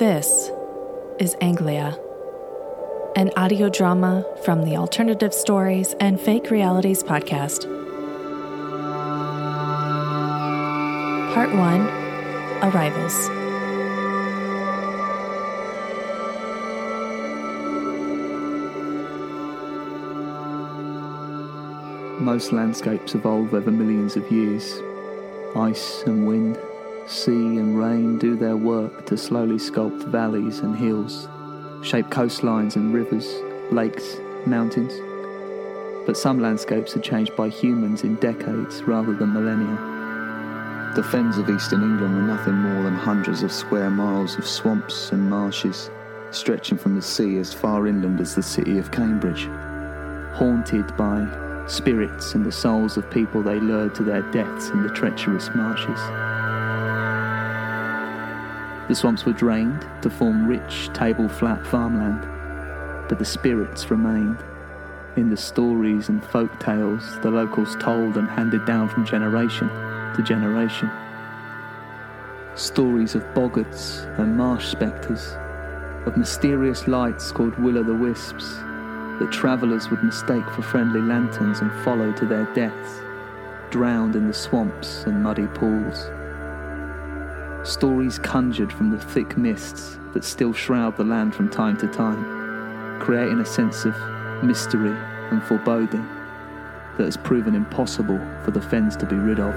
This is Anglia, an audio drama from the Alternative Stories and Fake Realities podcast. Part 1, Arrivals. Most landscapes evolve over millions of years. Ice and wind, sea and rain do their work to slowly sculpt valleys and hills, shape coastlines and rivers, lakes, mountains. But some landscapes are changed by humans in decades rather than millennia. The Fens of eastern England were nothing more than hundreds of square miles of swamps and marshes, stretching from the sea as far inland as the city of Cambridge, haunted by spirits and the souls of people they lured to their deaths in the treacherous marshes. The swamps were drained to form rich, table-flat farmland, but the spirits remained in the stories and folk tales the locals told and handed down from generation to generation. Stories of boggarts and marsh spectres, of mysterious lights called will-o'-the-wisps that travellers would mistake for friendly lanterns and follow to their deaths, drowned in the swamps and muddy pools. Stories conjured from the thick mists that still shroud the land from time to time, creating a sense of mystery and foreboding that has proven impossible for the Fens to be rid of.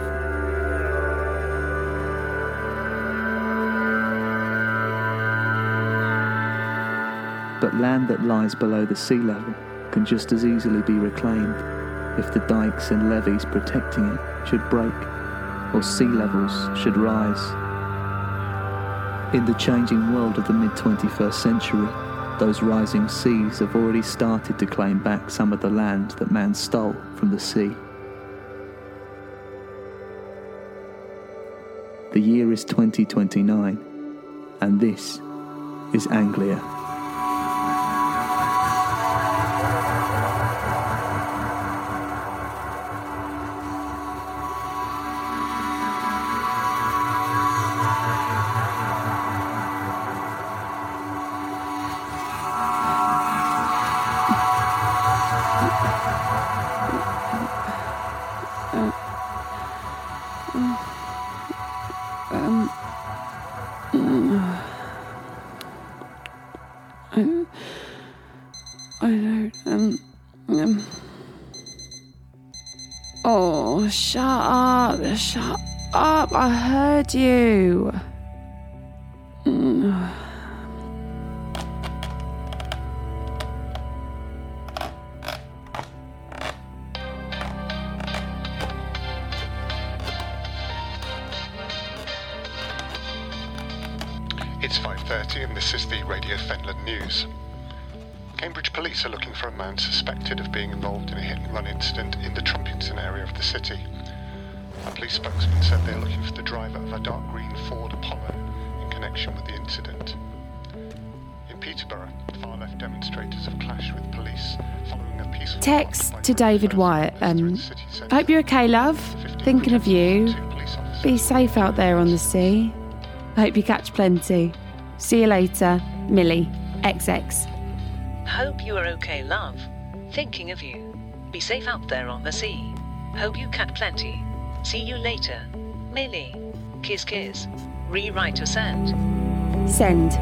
But land that lies below the sea level can just as easily be reclaimed if the dikes and levees protecting it should break or sea levels should rise. In the changing world of the mid-21st century, those rising seas have already started to claim back some of the land that man stole from the sea. The year is 2029, and this is Anglia. Oh, shut up, I heard you. It's 5:30 and this is the Radio Fenland News. Cambridge police are looking for a man suspected of being involved in a hit-and-run incident in the Trumpington area of the city. A police spokesman said they're looking for the driver of a dark green Ford Apollo in connection with the incident. In Peterborough, far-left demonstrators have clashed with police following a peaceful... Text to David Wyatt. I hope you're okay, love. Thinking of you. Be safe out there on the sea. I hope you catch plenty. See you later. Millie, XX. Hope you are okay, love. Thinking of you. Be safe out there on the sea. Hope you catch plenty. See you later. Millie. Kiss, kiss. Rewrite or send. Send.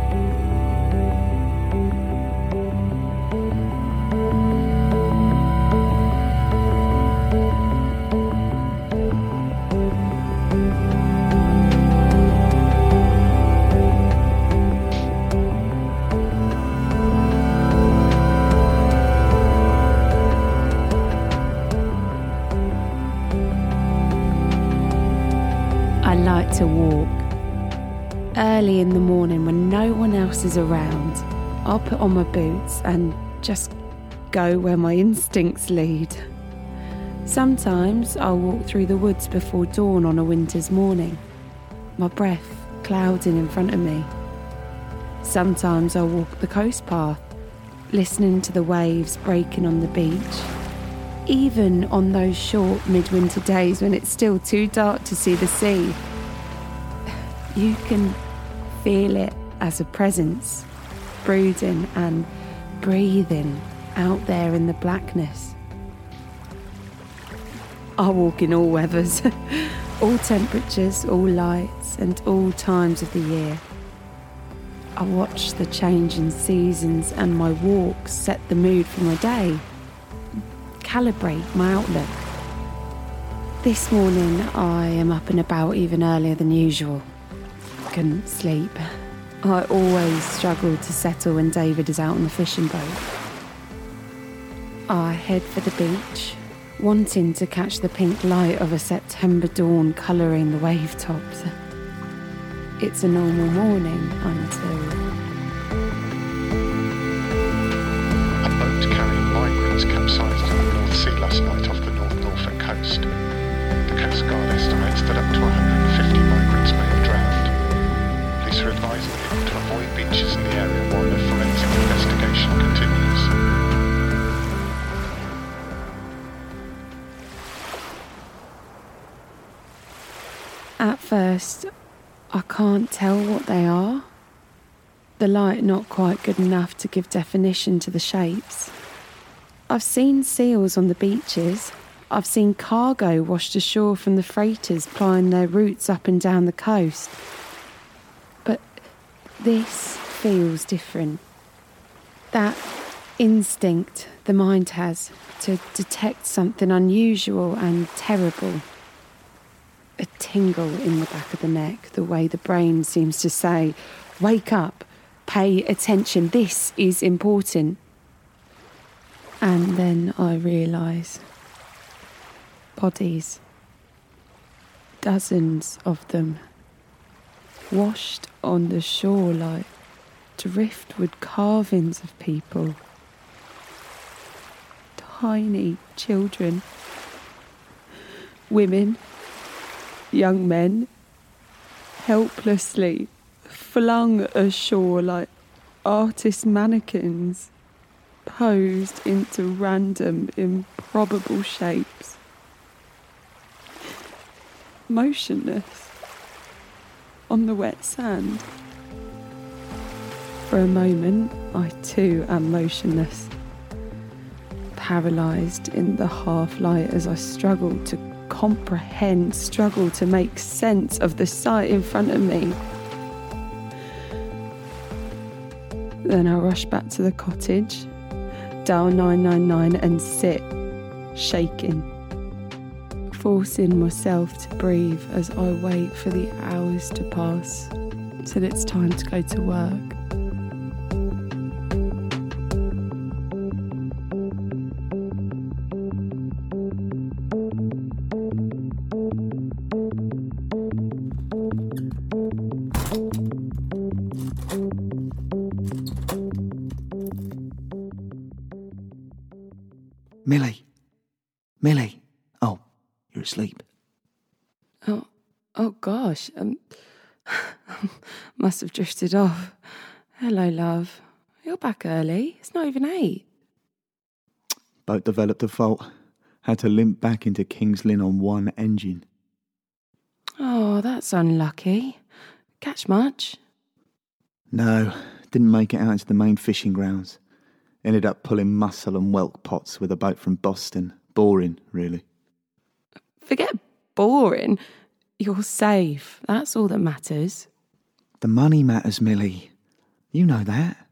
To walk. Early in the morning when no one else is around, I'll put on my boots and just go where my instincts lead. Sometimes I'll walk through the woods before dawn on a winter's morning, my breath clouding in front of me. Sometimes I'll walk the coast path, listening to the waves breaking on the beach. Even on those short midwinter days when it's still too dark to see the sea, you can feel it as a presence, brooding and breathing out there in the blackness. I walk in all weathers, all temperatures, all lights, and all times of the year. I watch the change in seasons, and my walks set the mood for my day, calibrate my outlook. This morning I am up and about even earlier than usual. Couldn't sleep. I always struggle to settle when David is out on the fishing boat. I head for the beach, wanting to catch the pink light of a September dawn colouring the wave tops. It's a normal morning until... A boat carrying migrants capsized in the North Sea last night off the North Norfolk coast. The Coast Guard estimates that up to 150 migrants may have drowned. Police are advising people to avoid beaches in the area while the forensic investigation continues. At first, I can't tell what they are. The light not quite good enough to give definition to the shapes. I've seen seals on the beaches. I've seen cargo washed ashore from the freighters plying their routes up and down the coast. But this feels different. That instinct the mind has to detect something unusual and terrible. A tingle in the back of the neck, the way the brain seems to say, wake up, pay attention, this is important. And then I realise, bodies, dozens of them, washed on the shore like driftwood carvings of people. Tiny children, women, young men, helplessly flung ashore like artist mannequins, posed into random, improbable shapes. Motionless, on the wet sand. For a moment, I too am motionless, paralysed in the half-light as I struggle to comprehend, struggle to make sense of the sight in front of me. Then I rush back to the cottage, dial 999 and sit, shaking, forcing myself to breathe as I wait for the hours to pass till it's time to go to work. Millie. Oh, you're asleep. Oh gosh. Must have drifted off. Hello, love. You're back early. It's not even 8. Boat developed a fault. Had to limp back into King's Lynn on one engine. Oh, that's unlucky. Catch much? No, didn't make it out into the main fishing grounds. Ended up pulling mussel and whelk pots with a boat from Boston. Boring, really. Forget boring. You're safe. That's all that matters. The money matters, Millie. You know that.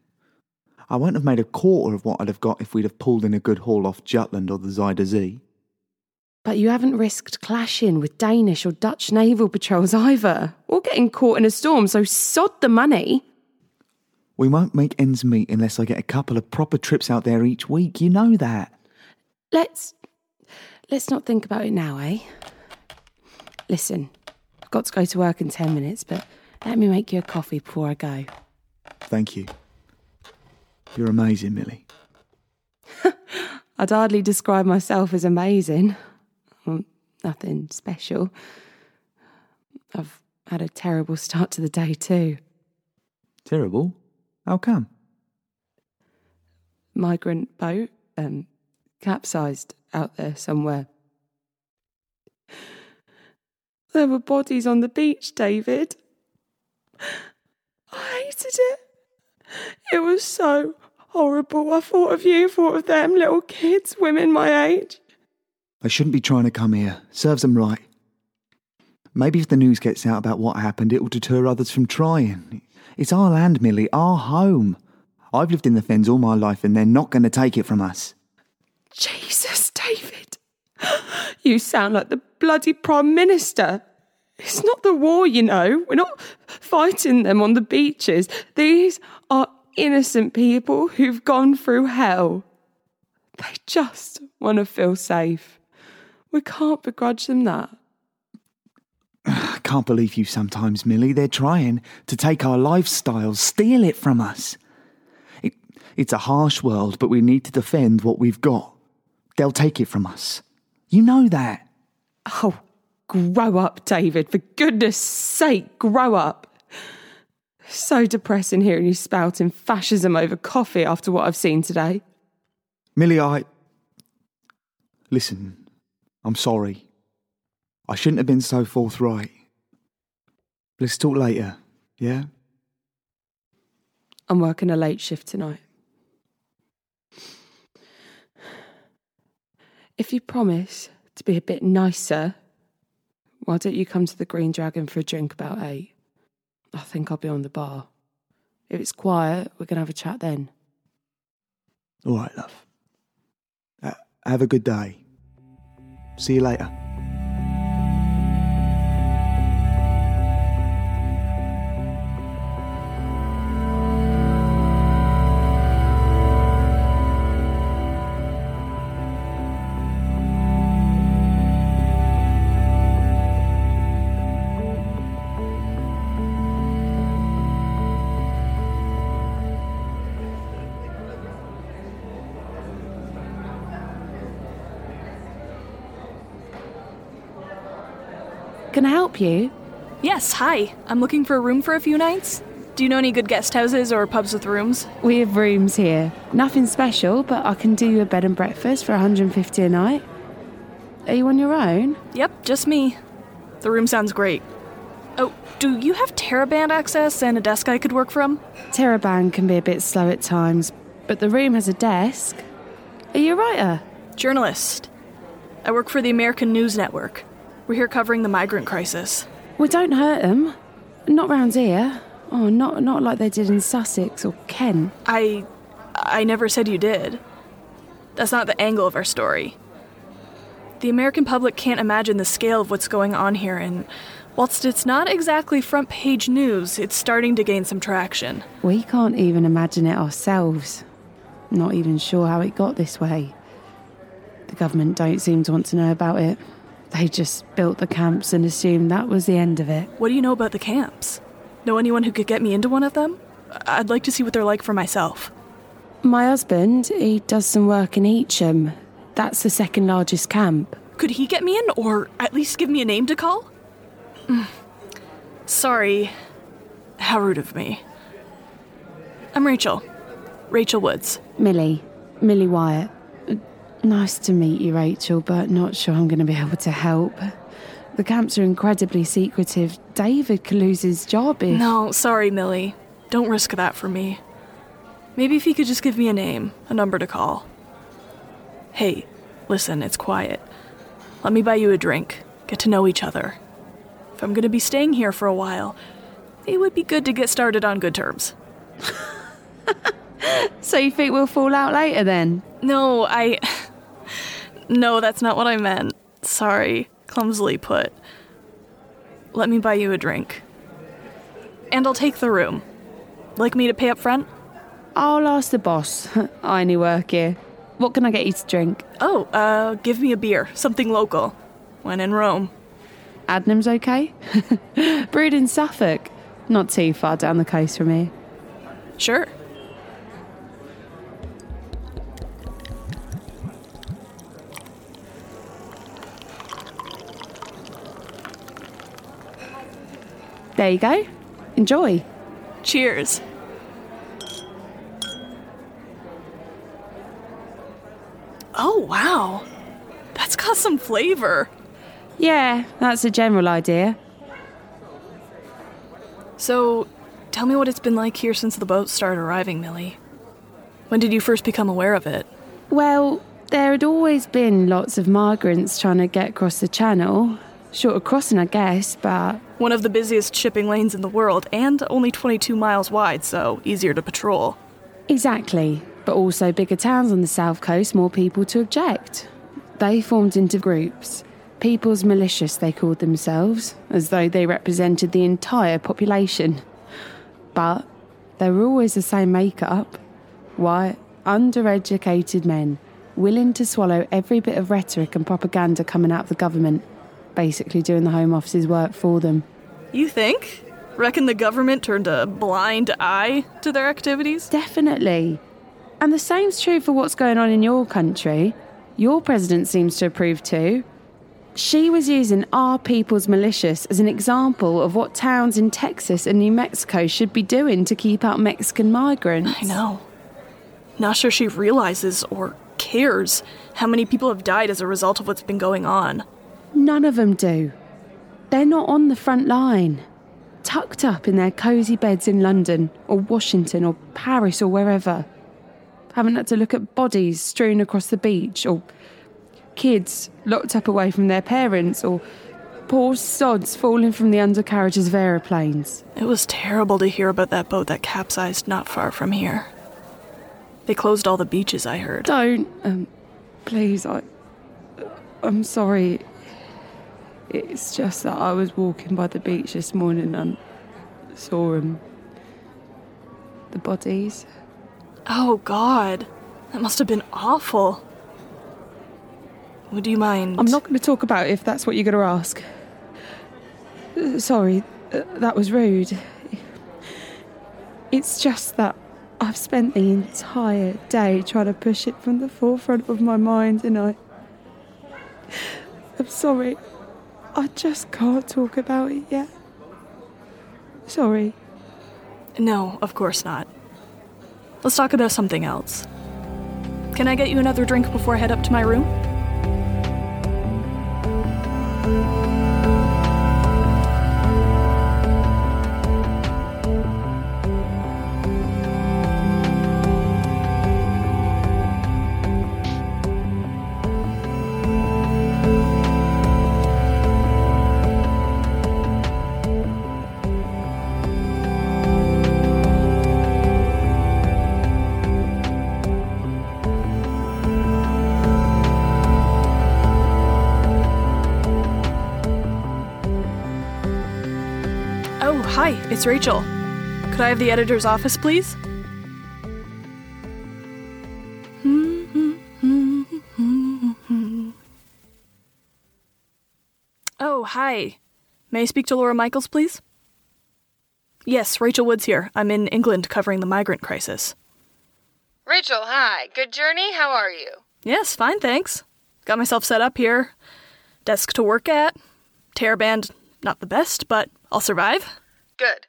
I won't have made a quarter of what I'd have got if we'd have pulled in a good haul off Jutland or the Zuider Zee. But you haven't risked clashing with Danish or Dutch naval patrols either, or getting caught in a storm, so sod the money. We won't make ends meet unless I get a couple of proper trips out there each week. You know that. Let's not think about it now, eh? Listen, I've got to go to work in 10 minutes, but let me make you a coffee before I go. Thank you. You're amazing, Millie. I'd hardly describe myself as amazing. Nothing special. I've had a terrible start to the day too. Terrible? How come? Migrant boat, capsized out there somewhere. There were bodies on the beach, David. I hated it. It was so horrible. I thought of you, thought of them, little kids, women my age. I shouldn't be trying to come here. Serves them right. Maybe if the news gets out about what happened, it will deter others from trying. It's our land, Millie, our home. I've lived in the Fens all my life and they're not going to take it from us. Jesus, David. You sound like the bloody Prime Minister. It's not the war, you know. We're not fighting them on the beaches. These are innocent people who've gone through hell. They just want to feel safe. We can't begrudge them that. I can't believe you sometimes, Millie. They're trying to take our lifestyles, steal it from us. It's a harsh world, but we need to defend what we've got. They'll take it from us. You know that. Oh, grow up, David. For goodness sake, grow up. So depressing hearing you spouting fascism over coffee after what I've seen today. Millie, Listen, I'm sorry. I shouldn't have been so forthright. Let's talk later, yeah? I'm working a late shift tonight. If you promise to be a bit nicer, why don't you come to the Green Dragon for a drink about 8? I think I'll be on the bar. If it's quiet, we're going to have a chat then. All right, love. Have a good day. See you later. Can I help you? Yes, hi. I'm looking for a room for a few nights. Do you know any good guest houses or pubs with rooms? We have rooms here. Nothing special, but I can do you a bed and breakfast for $150 a night. Are you on your own? Yep, just me. The room sounds great. Oh, do you have Teraband access and a desk I could work from? Teraband can be a bit slow at times, but the room has a desk. Are you a writer? Journalist. I work for the American News Network. We're here covering the migrant crisis. We don't hurt them. Not round here. Oh, not like they did in Sussex or Kent. I never said you did. That's not the angle of our story. The American public can't imagine the scale of what's going on here, and whilst it's not exactly front-page news, it's starting to gain some traction. We can't even imagine it ourselves. Not even sure how it got this way. The government don't seem to want to know about it. They just built the camps and assumed that was the end of it. What do you know about the camps? Know anyone who could get me into one of them? I'd like to see what they're like for myself. My husband, he does some work in Heacham. That's the second largest camp. Could he get me in, or at least give me a name to call? Sorry. How rude of me. I'm Rachel. Rachel Woods. Millie. Millie Wyatt. Nice to meet you, Rachel, but not sure I'm going to be able to help. The camps are incredibly secretive. David could lose his job if... No, sorry, Millie. Don't risk that for me. Maybe if he could just give me a name, a number to call. Hey, listen, it's quiet. Let me buy you a drink. Get to know each other. If I'm going to be staying here for a while, it would be good to get started on good terms. So you think we'll fall out later then? No, that's not what I meant. Sorry, clumsily put. Let me buy you a drink. And I'll take the room. Like me to pay up front? I'll ask the boss. I only work here. What can I get you to drink? Oh, give me a beer. Something local. When in Rome. Adnams okay? Brewed in Suffolk. Not too far down the coast from here. Sure. There you go. Enjoy. Cheers. Oh, wow. That's got some flavour. Yeah, that's a general idea. So, Tell me what it's been like here since the boats started arriving, Millie. When did you first become aware of it? Well, there had always been lots of migrants trying to get across the channel. Short of crossing, I guess, but... One of the busiest shipping lanes in the world, and only 22 miles wide, so easier to patrol. Exactly, but also bigger towns on the south coast, more people to object. They formed into groups. People's Militias, they called themselves, as though they represented the entire population. But they were always the same make-up. White, undereducated men, willing to swallow every bit of rhetoric and propaganda coming out of the government, basically doing the Home Office's work for them. You think? Reckon the government turned a blind eye to their activities? Definitely. And the same's true for what's going on in your country. Your president seems to approve too. She was using our People's Militias as an example of what towns in Texas and New Mexico should be doing to keep out Mexican migrants. I know. Not sure she realizes or cares how many people have died as a result of what's been going on. None of them do. They're not on the front line, tucked up in their cosy beds in London or Washington or Paris or wherever. Haven't had to look at bodies strewn across the beach, or kids locked up away from their parents, or poor sods falling from the undercarriages of aeroplanes. It was terrible to hear about that boat that capsized not far from here. They closed all the beaches, I heard. Don't. Please, I'm sorry. It's just that I was walking by the beach this morning and saw them. The bodies. Oh, God. That must have been awful. Would you mind? I'm not going to talk about it if that's what you're going to ask. Sorry, that was rude. It's just that I've spent the entire day trying to push it from the forefront of my mind, and I'm sorry. I just can't talk about it yet. Sorry. No, of course not. Let's talk about something else. Can I get you another drink before I head up to my room? Hi, it's Rachel. Could I have the editor's office, please? Oh, hi. May I speak to Laura Michaels, please? Yes, Rachel Woods here. I'm in England covering the migrant crisis. Rachel, hi. Good journey? How are you? Yes, fine, thanks. Got myself set up here. Desk to work at. Teraband, not the best, but I'll survive. Good.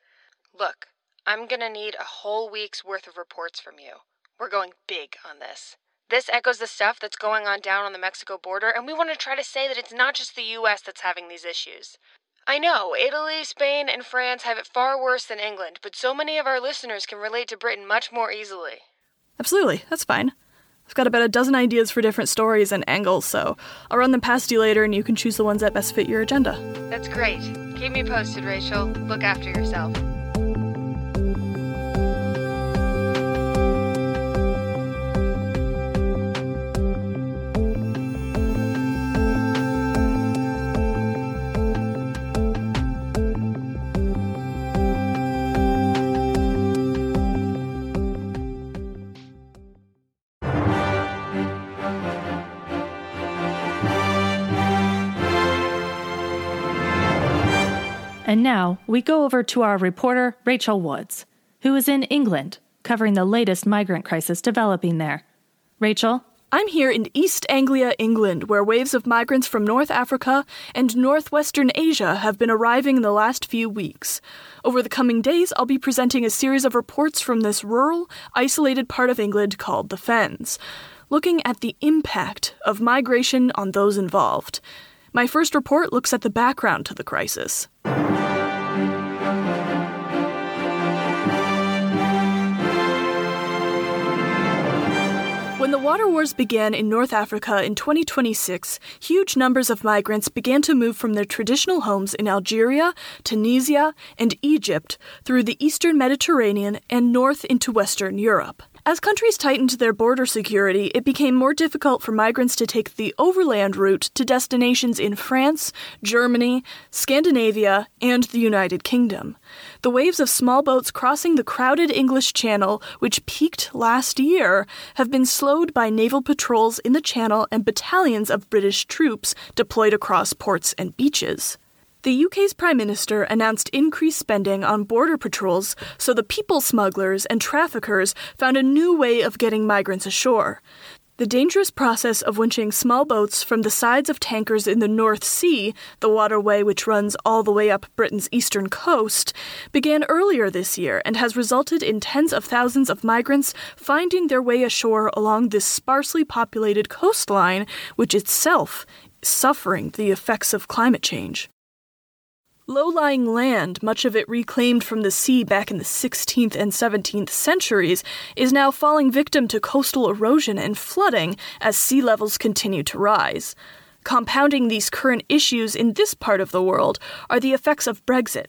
Look, I'm going to need a whole week's worth of reports from you. We're going big on this. This echoes the stuff that's going on down on the Mexico border, and we want to try to say that it's not just the U.S. that's having these issues. I know, Italy, Spain, and France have it far worse than England, but so many of our listeners can relate to Britain much more easily. Absolutely. That's fine. I've got about a dozen ideas for different stories and angles, so I'll run them past you later and you can choose the ones that best fit your agenda. That's great. Keep me posted, Rachel. Look after yourself. And now we go over to our reporter, Rachel Woods, who is in England, covering the latest migrant crisis developing there. Rachel? I'm here in East Anglia, England, where waves of migrants from North Africa and northwestern Asia have been arriving in the last few weeks. Over the coming days, I'll be presenting a series of reports from this rural, isolated part of England called the Fens, looking at the impact of migration on those involved. My first report looks at the background to the crisis. When the water wars began in North Africa in 2026, huge numbers of migrants began to move from their traditional homes in Algeria, Tunisia, and Egypt through the eastern Mediterranean and north into Western Europe. As countries tightened their border security, it became more difficult for migrants to take the overland route to destinations in France, Germany, Scandinavia, and the United Kingdom. The waves of small boats crossing the crowded English Channel, which peaked last year, have been slowed by naval patrols in the Channel and battalions of British troops deployed across ports and beaches. The UK's Prime Minister announced increased spending on border patrols so the people smugglers and traffickers found a new way of getting migrants ashore. The dangerous process of winching small boats from the sides of tankers in the North Sea, the waterway which runs all the way up Britain's eastern coast, began earlier this year and has resulted in tens of thousands of migrants finding their way ashore along this sparsely populated coastline, which itself is suffering the effects of climate change. Low-lying land, much of it reclaimed from the sea back in the 16th and 17th centuries, is now falling victim to coastal erosion and flooding as sea levels continue to rise. Compounding these current issues in this part of the world are the effects of Brexit.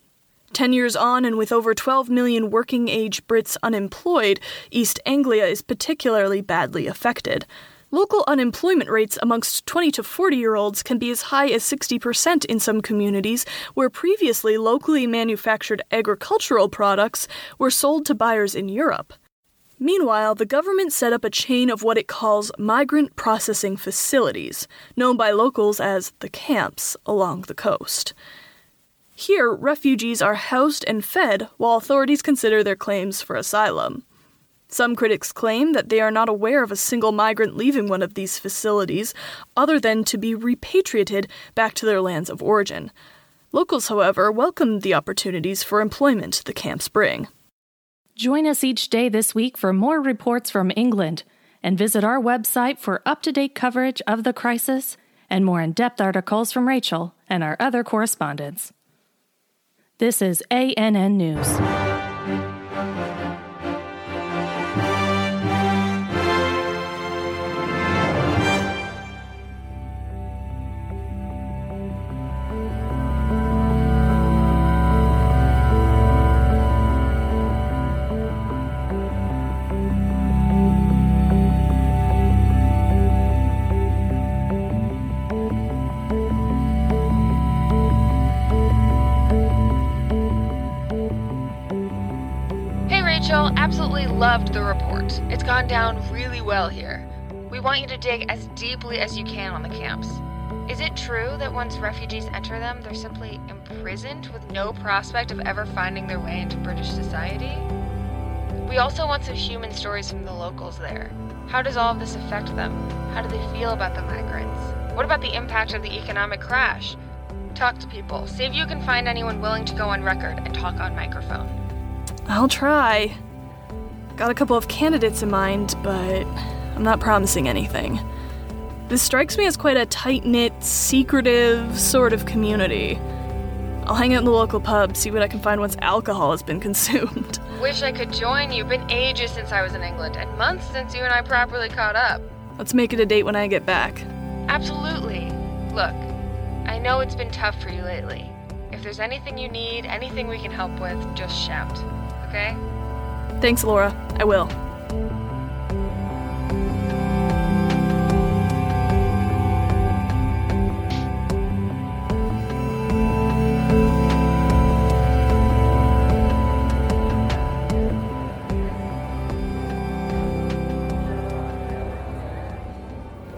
10 years on, and with over 12 million working-age Brits unemployed, East Anglia is particularly badly affected. Local unemployment rates amongst 20 to 40-year-olds can be as high as 60% in some communities where previously locally manufactured agricultural products were sold to buyers in Europe. Meanwhile, the government set up a chain of what it calls migrant processing facilities, known by locals as the camps, along the coast. Here, refugees are housed and fed while authorities consider their claims for asylum. Some critics claim that they are not aware of a single migrant leaving one of these facilities, other than to be repatriated back to their lands of origin. Locals, however, welcome the opportunities for employment the camps bring. Join us each day this week for more reports from England, and visit our website for up-to-date coverage of the crisis and more in-depth articles from Rachel and our other correspondents. This is ANN News. Absolutely loved the report. It's gone down really well here. We want you to dig as deeply as you can on the camps. Is it true that once refugees enter them, they're simply imprisoned with no prospect of ever finding their way into British society? We also want some human stories from the locals there. How does all of this affect them? How do they feel about the migrants? What about the impact of the economic crash? Talk to people. See if you can find anyone willing to go on record and talk on microphone. I'll try. Got a couple of candidates in mind, but I'm not promising anything. This strikes me as quite a tight-knit, secretive sort of community. I'll hang out in the local pub, see what I can find once alcohol has been consumed. Wish I could join you. Been ages since I was in England, and months since you and I properly caught up. Let's make it a date when I get back. Absolutely. Look, I know it's been tough for you lately. If there's anything you need, anything we can help with, just shout, okay? Thanks, Laura. I will.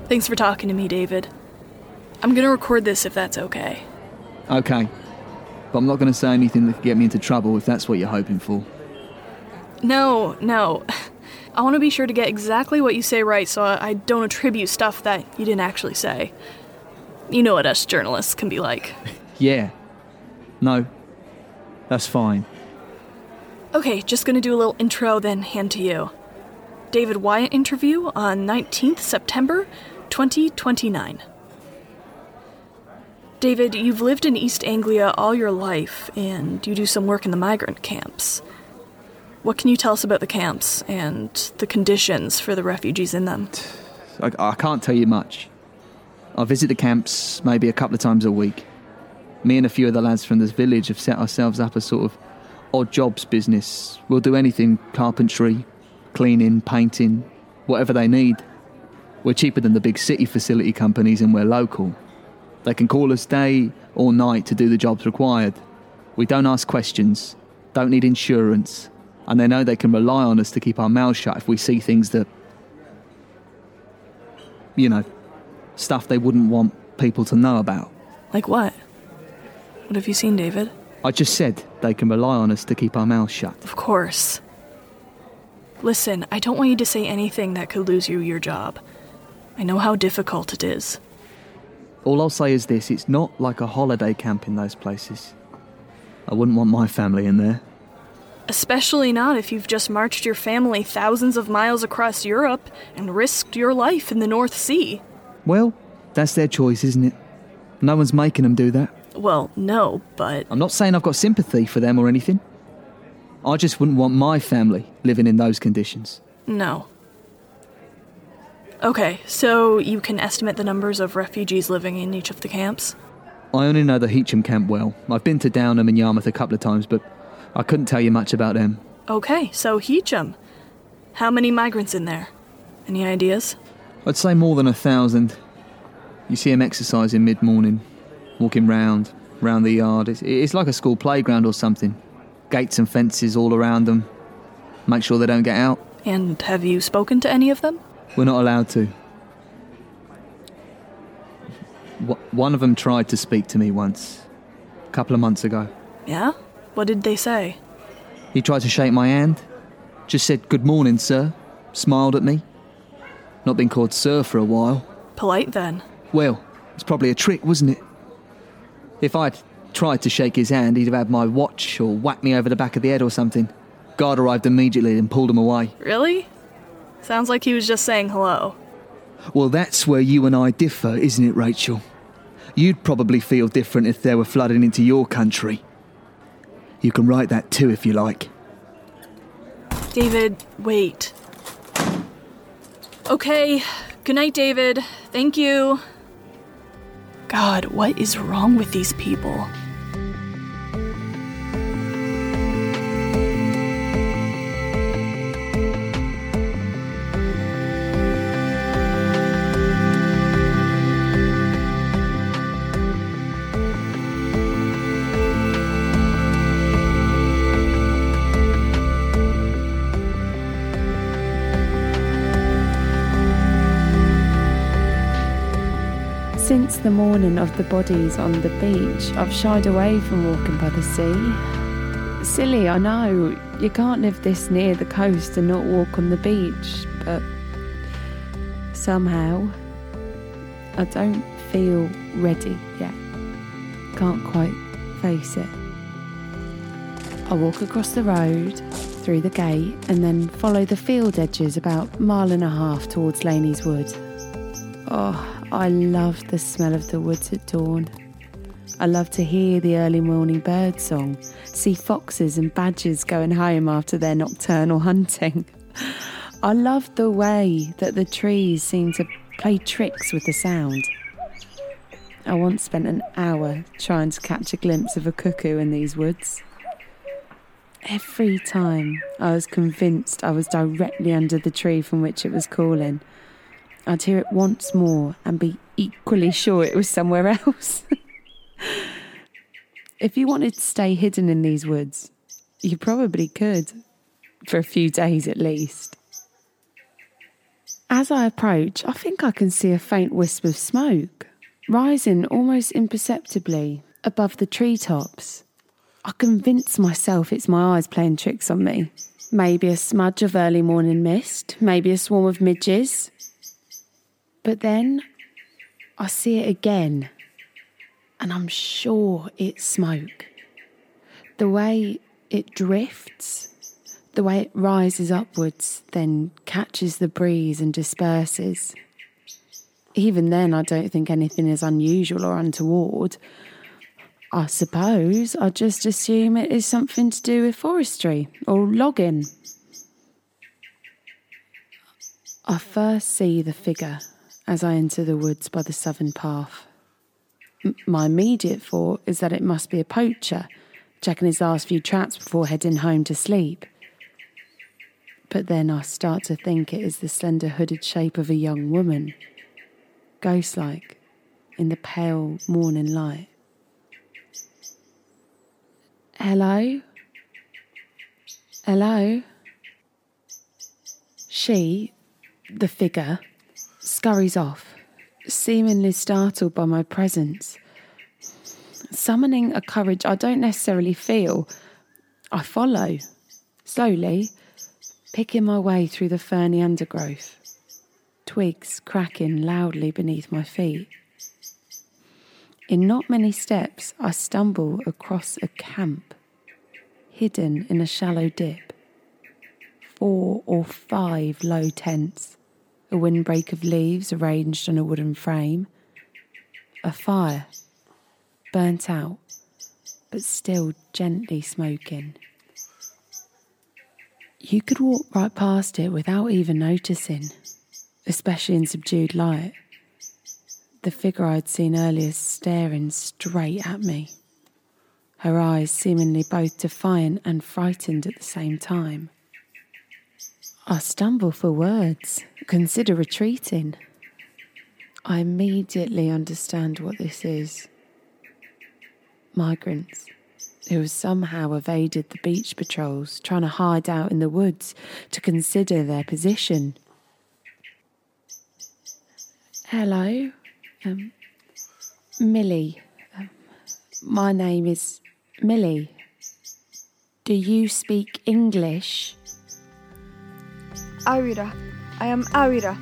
Thanks for talking to me, David. I'm going to record this if that's okay. Okay. But I'm not going to say anything that could get me into trouble if that's what you're hoping for. No. I want to be sure to get exactly what you say right so I don't attribute stuff that you didn't actually say. You know what us journalists can be like. Yeah. No. That's fine. Okay, just going to do a little intro, then hand to you. David Wyatt interview on 19th September 2029. David, you've lived in East Anglia all your life, and you do some work in the migrant camps. What can you tell us about the camps and the conditions for the refugees in them? I can't tell you much. I visit the camps maybe a couple of times a week. Me and a few of the lads from this village have set ourselves up a sort of odd jobs business. We'll do anything, carpentry, cleaning, painting, whatever they need. We're cheaper than the big city facility companies and we're local. They can call us day or night to do the jobs required. We don't ask questions, don't need insurance, and they know they can rely on us to keep our mouths shut if we see things that, you know, stuff they wouldn't want people to know about. Like what? What have you seen, David? I just said they can rely on us to keep our mouths shut. Of course. Listen, I don't want you to say anything that could lose you your job. I know how difficult it is. All I'll say is this, it's not like a holiday camp in those places. I wouldn't want my family in there. Especially not if you've just marched your family thousands of miles across Europe and risked your life in the North Sea. Well, that's their choice, isn't it? No one's making them do that. Well, no, but... I'm not saying I've got sympathy for them or anything. I just wouldn't want my family living in those conditions. No. Okay, so you can estimate the numbers of refugees living in each of the camps? I only know the Heacham camp well. I've been to Downham and Yarmouth a couple of times, but I couldn't tell you much about them. Okay, so Heacham. How many migrants in there? Any ideas? I'd say more than 1,000. You see them exercising mid-morning, walking round the yard. It's like a school playground or something. Gates and fences all around them. Make sure they don't get out. And have you spoken to any of them? We're not allowed to. One of them tried to speak to me once, a couple of months ago. Yeah? What did they say? He tried to shake my hand, just said, "Good morning, sir," smiled at me. Not been called sir for a while. Polite, then. Well, it's probably a trick, wasn't it? If I'd tried to shake his hand, he'd have had my watch or whacked me over the back of the head or something. Guard arrived immediately and pulled him away. Really? Sounds like he was just saying hello. Well, that's where you and I differ, isn't it, Rachel? You'd probably feel different if they were flooding into your country. You can write that too, if you like. David, wait. Okay, good night, David. Thank you. God, what is wrong with these people? Since the morning of the bodies on the beach, I've shied away from walking by the sea. Silly, I know, you can't live this near the coast and not walk on the beach, but somehow I don't feel ready yet. Can't quite face it. I walk across the road, through the gate, and then follow the field edges about 1.5 miles towards Laney's Wood. Oh, I love the smell of the woods at dawn. I love to hear the early morning bird song, see foxes and badgers going home after their nocturnal hunting. I love the way that the trees seem to play tricks with the sound. I once spent an hour trying to catch a glimpse of a cuckoo in these woods. Every time I was convinced I was directly under the tree from which it was calling, I'd hear it once more and be equally sure it was somewhere else. If you wanted to stay hidden in these woods, you probably could, for a few days at least. As I approach, I think I can see a faint wisp of smoke, rising almost imperceptibly above the treetops. I convince myself it's my eyes playing tricks on me. Maybe a smudge of early morning mist, maybe a swarm of midges. But then I see it again, and I'm sure it's smoke. The way it drifts, the way it rises upwards, then catches the breeze and disperses. Even then, I don't think anything is unusual or untoward. I suppose I just assume it is something to do with forestry or logging. I first see the figure as I enter the woods by the southern path. My immediate thought is that it must be a poacher, checking his last few traps before heading home to sleep. But then I start to think it is the slender hooded shape of a young woman, ghost-like, in the pale morning light. Hello? Hello? She, the figure, scurries off, seemingly startled by my presence. Summoning a courage I don't necessarily feel, I follow, slowly, picking my way through the ferny undergrowth, twigs cracking loudly beneath my feet. In not many steps, I stumble across a camp, hidden in a shallow dip. 4 or 5 low tents, a windbreak of leaves arranged on a wooden frame, a fire, burnt out, but still gently smoking. You could walk right past it without even noticing, especially in subdued light. The figure I'd seen earlier staring straight at me, her eyes seemingly both defiant and frightened at the same time. I stumble for words, consider retreating. I immediately understand what this is. Migrants who have somehow evaded the beach patrols, trying to hide out in the woods to consider their position. Hello? Millie. My name is Millie. Do you speak English? Avita. I am Avita.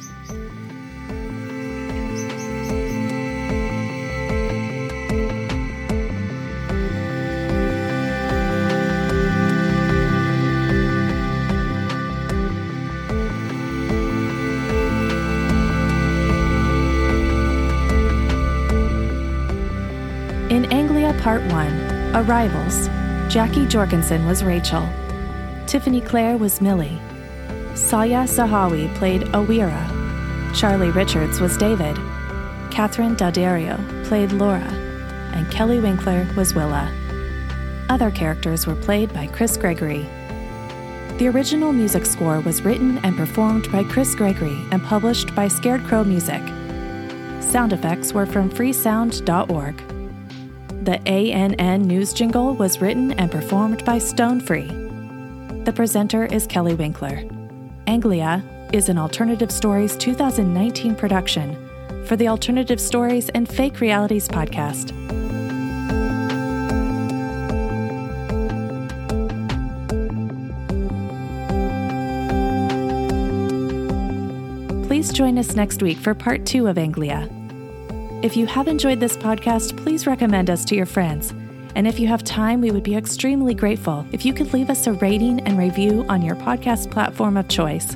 In Anglia Part 1, Arrivals, Jackie Jorgensen was Rachel. Tiffany Clare was Millie. Saya Sahawi played Awira. Charlie Richards was David. Catherine D'Addario played Laura. And Kelly Winkler was Willa. Other characters were played by Chris Gregory. The original music score was written and performed by Chris Gregory and published by Scarecrow Music. Sound effects were from freesound.org. The ANN news jingle was written and performed by Stonefree. The presenter is Kelly Winkler. Anglia is an Alternative Stories 2019 production for the Alternative Stories and Fake Realities podcast. Please join us next week for Part 2 of Anglia. If you have enjoyed this podcast, please recommend us to your friends. And if you have time, we would be extremely grateful if you could leave us a rating and review on your podcast platform of choice.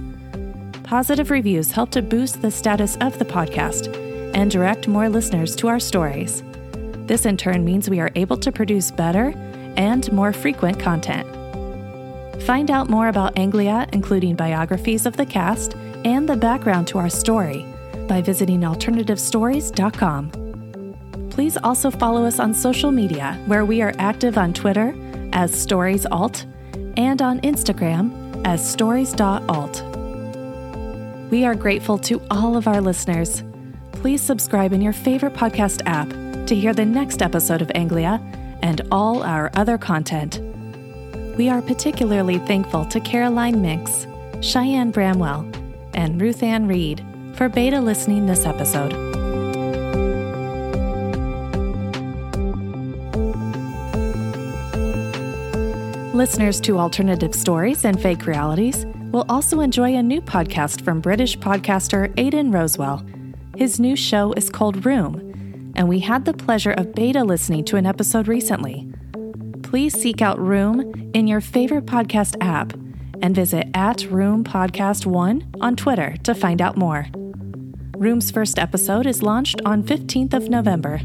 Positive reviews help to boost the status of the podcast and direct more listeners to our stories. This in turn means we are able to produce better and more frequent content. Find out more about Anglia, including biographies of the cast and the background to our story, by visiting alternativestories.com. Please also follow us on social media, where we are active on Twitter as StoriesAlt and on Instagram as stories.alt. We are grateful to all of our listeners. Please subscribe in your favorite podcast app to hear the next episode of Anglia and all our other content. We are particularly thankful to Caroline Minks, Cheyenne Bramwell, and Ruth Ann Reed for beta listening this episode. Listeners to Alternative Stories and Fake Realities will also enjoy a new podcast from British podcaster Aidan Rosewell. His new show is called Room, and we had the pleasure of beta listening to an episode recently. Please seek out Room in your favorite podcast app and visit @RoomPodcast1 on Twitter to find out more. Room's first episode is launched on 15th of November.